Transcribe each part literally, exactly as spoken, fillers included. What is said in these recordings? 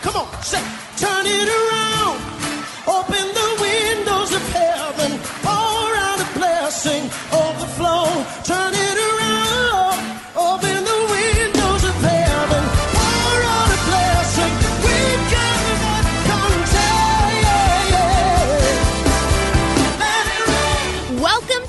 Come on, say, turn it around. Open the windows of heaven. Pour out a blessing, overflow. Turn it around. Open the windows of heaven. Pour out a blessing. We've got what comes out. Welcome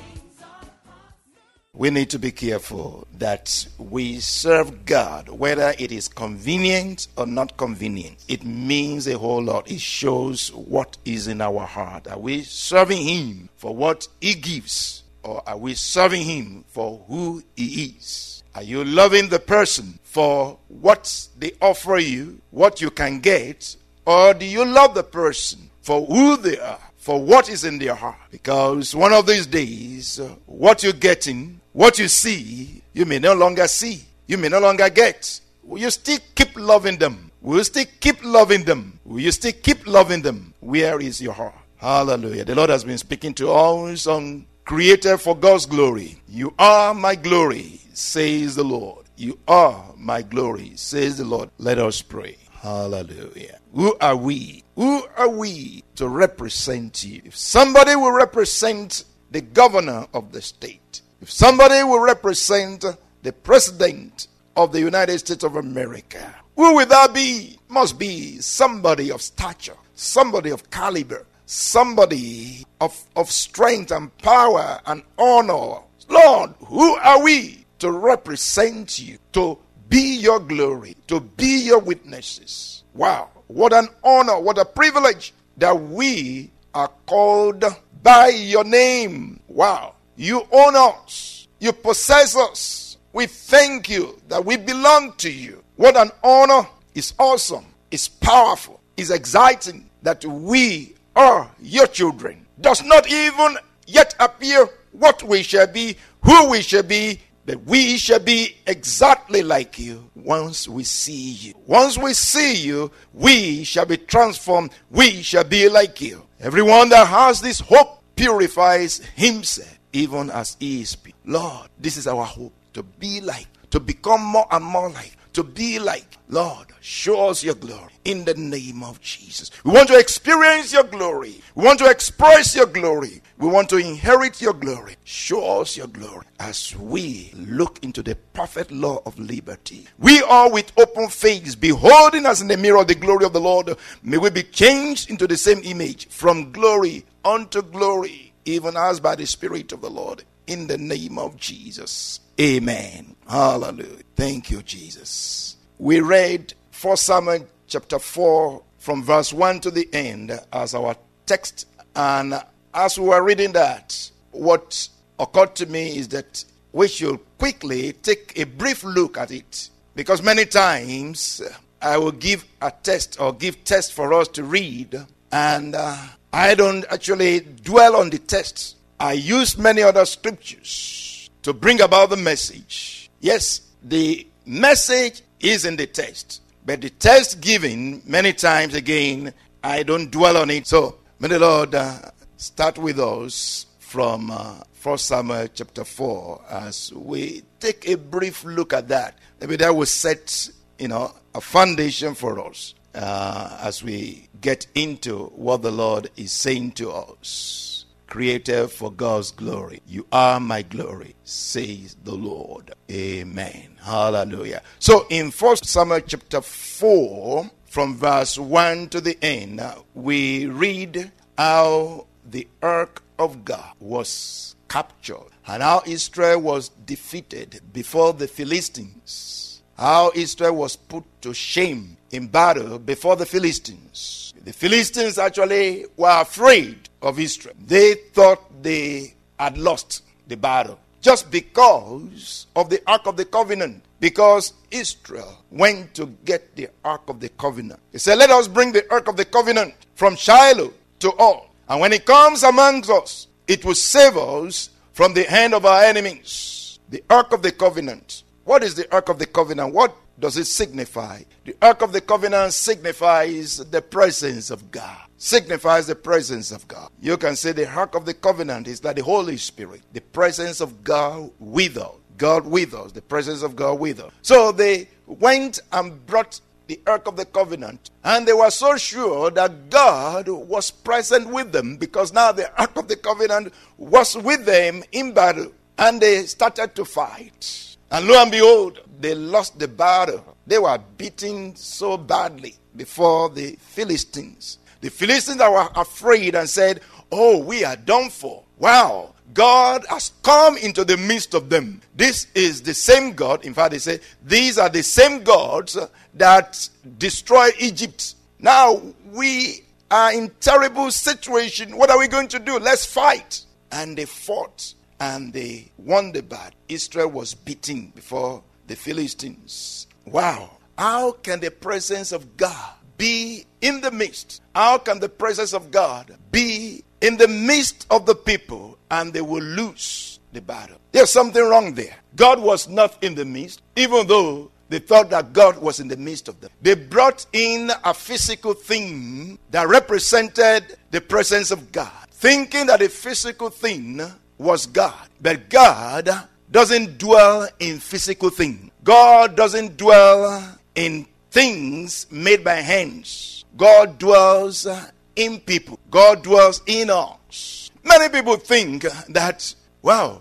We need to be careful that we serve God, whether it is convenient or not convenient. It means a whole lot. It shows what is in our heart. Are we serving Him for what He gives, or are we serving Him for who He is? Are you loving the person for what they offer you, what you can get, or do you love the person for who they are, for what is in their heart? Because one of these days, what you're getting, what you see, you may no longer see. You may no longer get. Will you still keep loving them? Will you still keep loving them? Will you still keep loving them? Where is your heart? Hallelujah. The Lord has been speaking to us on Created for God's Glory. You are my glory, says the Lord. You are my glory, says the Lord. Let us pray. Hallelujah. Who are we? Who are we to represent you? If somebody will represent the governor of the state, if somebody will represent the president of the United States of America, who will that be? Must be somebody of stature, somebody of caliber, somebody of, of strength and power and honor. Lord, who are we to represent you, to be your glory, to be your witnesses? Wow, what an honor, what a privilege that we are called by your name. Wow, you own us, you possess us. We thank you that we belong to you. What an honor. It's awesome, it's powerful, it's exciting that we are your children. Does not even yet appear what we shall be, who we shall be, but we shall be exactly like you once we see you. Once we see you, we shall be transformed. We shall be like you. Everyone that has this hope purifies himself, even as he is pure. Lord, this is our hope, to be like, to become more and more like, to be like. Lord, show us your glory in the name of Jesus. We want to experience your glory. We want to express your glory. We want to inherit your glory. Show us your glory as we look into the perfect law of liberty. We are with open face, beholding as in the mirror the glory of the Lord. May we be changed into the same image, from glory unto glory, even as by the Spirit of the Lord, in the name of Jesus. Amen. Hallelujah. Thank you, Jesus. We read First Samuel chapter four from verse one to the end as our text. And as we were reading that, what occurred to me is that we should quickly take a brief look at it. Because many times I will give a text or give text for us to read, and uh, I don't actually dwell on the text. I use many other scriptures to bring about the message. Yes, the message is in the text, but the text given many times again, I don't dwell on it. So may the Lord uh, start with us from uh, First Samuel chapter four as we take a brief look at that. Maybe that will set, you know, a foundation for us uh, as we get into what the Lord is saying to us. created for God's glory. You are my glory, says the Lord. Amen. Hallelujah. So in First Samuel chapter four, from verse one to the end, we read how the ark of God was captured and how Israel was defeated before the Philistines. How Israel was put to shame in battle before the Philistines. The Philistines actually were afraid of Israel. They thought they had lost the battle just because of the Ark of the Covenant. Because Israel went to get the Ark of the Covenant. He said, let us bring the Ark of the Covenant from Shiloh to all. And when it comes amongst us, it will save us from the hand of our enemies. The Ark of the Covenant. What is the Ark of the Covenant? What does it signify? The Ark of the Covenant signifies the presence of God. Signifies the presence of God. You can say the Ark of the Covenant is like the Holy Spirit. The presence of God with us. God with us. The presence of God with us. So they went and brought the Ark of the Covenant. And they were so sure that God was present with them, because now the Ark of the Covenant was with them in battle. And they started to fight. And lo and behold, they lost the battle. They were beaten so badly before the Philistines. The Philistines were afraid and said, oh, we are done for. Wow. God has come into the midst of them. This is the same God. In fact, they say, these are the same gods that destroyed Egypt. Now, we are in terrible situation. What are we going to do? Let's fight. And they fought. And they won the battle. Israel was beaten before the Philistines. Wow. How can the presence of God be in the midst? How can the presence of God be in the midst of the people, and they will lose the battle? There's something wrong there. God was not in the midst, even though they thought that God was in the midst of them. They brought in a physical thing that represented the presence of God, thinking that the physical thing was God. But God doesn't dwell in physical things. God doesn't dwell in things made by hands. God dwells in people. God dwells in us. Many people think that, wow,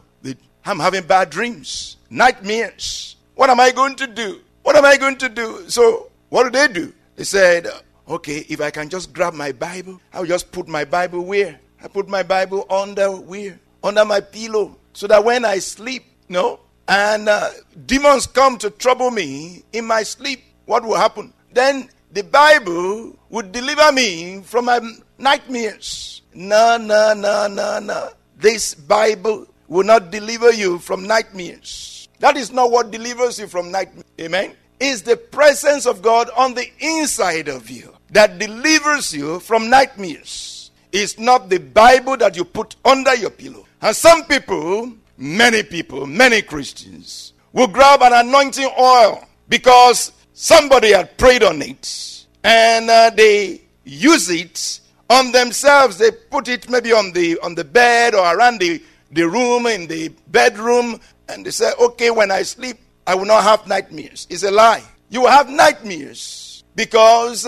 I'm having bad dreams, nightmares. What am I going to do? What am I going to do? So what do they do? They said, okay, if I can just grab my Bible, I'll just put my Bible where? I put my Bible under where? Under my pillow, so that when I sleep, you know, and uh, demons come to trouble me in my sleep, what will happen? Then the Bible would deliver me from my nightmares. No, no, no, no, no. This Bible will not deliver you from nightmares. That is not what delivers you from nightmares. Amen? It's the presence of God on the inside of you that delivers you from nightmares. It's not the Bible that you put under your pillow. And some people, many people, many Christians, will grab an anointing oil because somebody had prayed on it. And uh, they use it on themselves. They put it maybe on the on the bed or around the, the room, in the bedroom, and they say, okay, when I sleep, I will not have nightmares. It's a lie. You will have nightmares because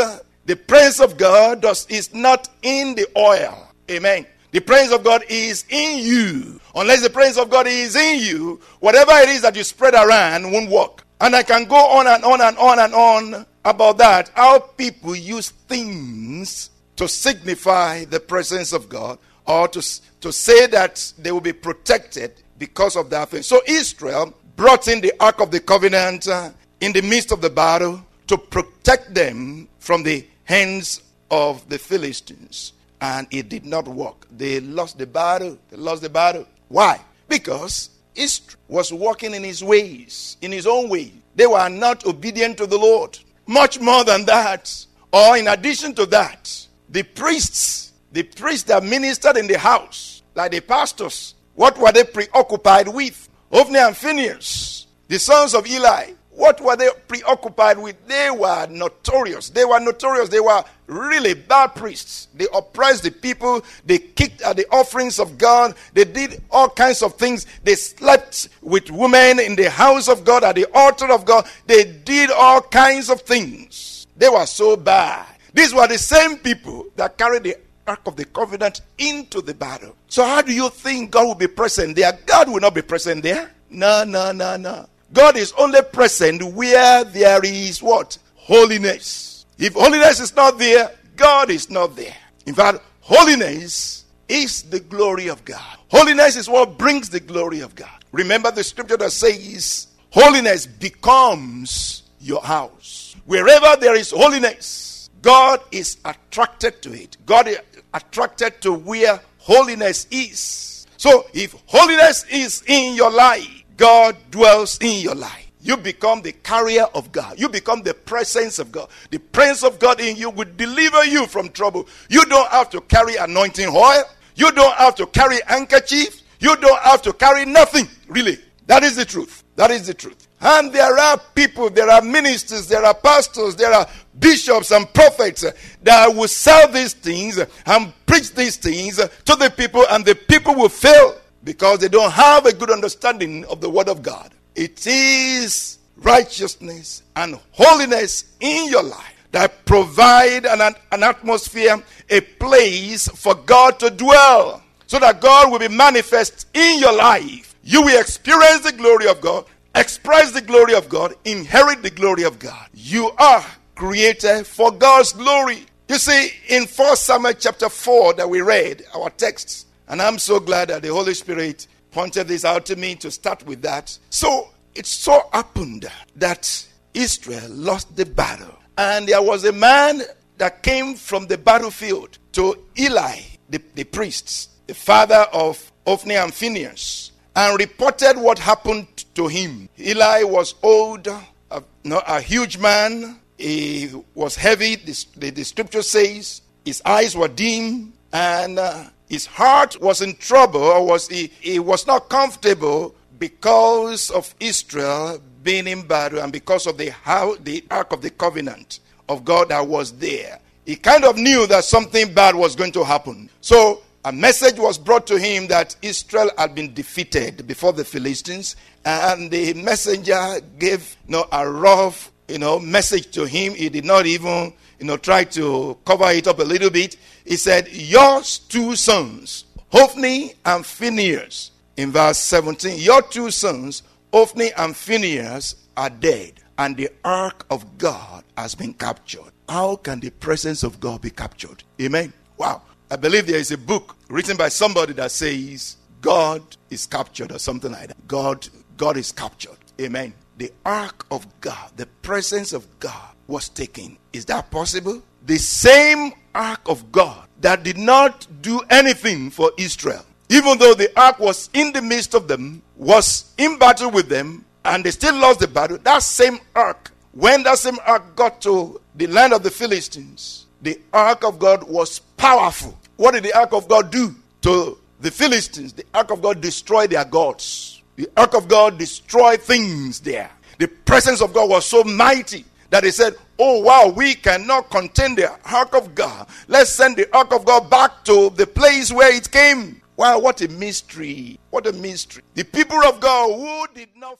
the presence of God does, is not in the oil. Amen. The presence of God is in you. Unless the presence of God is in you, whatever it is that you spread around won't work. And I can go on and on and on and on about that, how people use things to signify the presence of God, or to, to say that they will be protected because of that thing. So Israel brought in the Ark of the Covenant uh, in the midst of the battle to protect them from the hands of the Philistines. And it did not work. They lost the battle. They lost the battle. Why? Because Israel was walking in his ways, in his own way. They were not obedient to the Lord. Much more than that, or in addition to that, the priests, the priests that ministered in the house, like the pastors, what were they preoccupied with? Hophni and Phinehas, the sons of Eli, what were they preoccupied with? They were notorious. They were notorious. They were really bad priests. They oppressed the people. They kicked at the offerings of God. They did all kinds of things. They slept with women in the house of God, at the altar of God. They did all kinds of things. They were so bad. These were the same people that carried the Ark of the Covenant into the battle. So how do you think God will be present there? God will not be present there. No, no, no, no. God is only present where there is what? Holiness. If holiness is not there, God is not there. In fact, holiness is the glory of God. Holiness is what brings the glory of God. Remember the scripture that says, holiness becomes your house. Wherever there is holiness, God is attracted to it. God is attracted to where holiness is. So if holiness is in your life, God dwells in your life. You become the carrier of God. You become the presence of God. The presence of God in you will deliver you from trouble. You don't have to carry anointing oil. You don't have to carry handkerchiefs. You don't have to carry nothing, really. That is the truth. That is the truth. And there are people, there are ministers, there are pastors, there are bishops and prophets that will sell these things and preach these things to the people, and the people will fail because they don't have a good understanding of the Word of God. It is righteousness and holiness in your life that provide an, an atmosphere, a place for God to dwell, so that God will be manifest in your life. You will experience the glory of God, express the glory of God, inherit the glory of God. You are created for God's glory. You see, in First Samuel chapter four that we read, our texts, and I'm so glad that the Holy Spirit pointed this out to me to start with that. So, it so happened that Israel lost the battle. And there was a man that came from the battlefield to Eli, the, the priest, the father of Ophni and Phinehas, and reported what happened to him. Eli was old, a, no, a huge man. He was heavy, the, the, the scripture says. His eyes were dim, and uh, his heart was in trouble. Was he, he was not comfortable because of Israel being in battle and because of the, how, the Ark of the Covenant of God that was there. He kind of knew that something bad was going to happen. So a message was brought to him that Israel had been defeated before the Philistines, and the messenger gave you know, a rough you know, message to him. He did not even you know, try to cover it up a little bit. He said, your two sons, Ophni and Phinehas, in verse seventeen, your two sons, Ophni and Phinehas, are dead, and the Ark of God has been captured. How can the presence of God be captured? Amen. Wow. I believe there is a book written by somebody that says God is captured or something like that. God, God is captured. Amen. The Ark of God, the presence of God was taken. Is that possible? The same Ark of God that did not do anything for Israel, even though the Ark was in the midst of them, was in battle with them, and they still lost the battle. That same Ark, when that same Ark got to the land of the Philistines, the Ark of God was powerful. What did the Ark of God do to the Philistines? The Ark of God destroyed their gods. The Ark of God destroyed things there. The presence of God was so mighty that they said, oh wow, we cannot contain the Ark of God. Let's send the Ark of God back to the place where it came. Wow, what a mystery. What a mystery. The people of God who did not...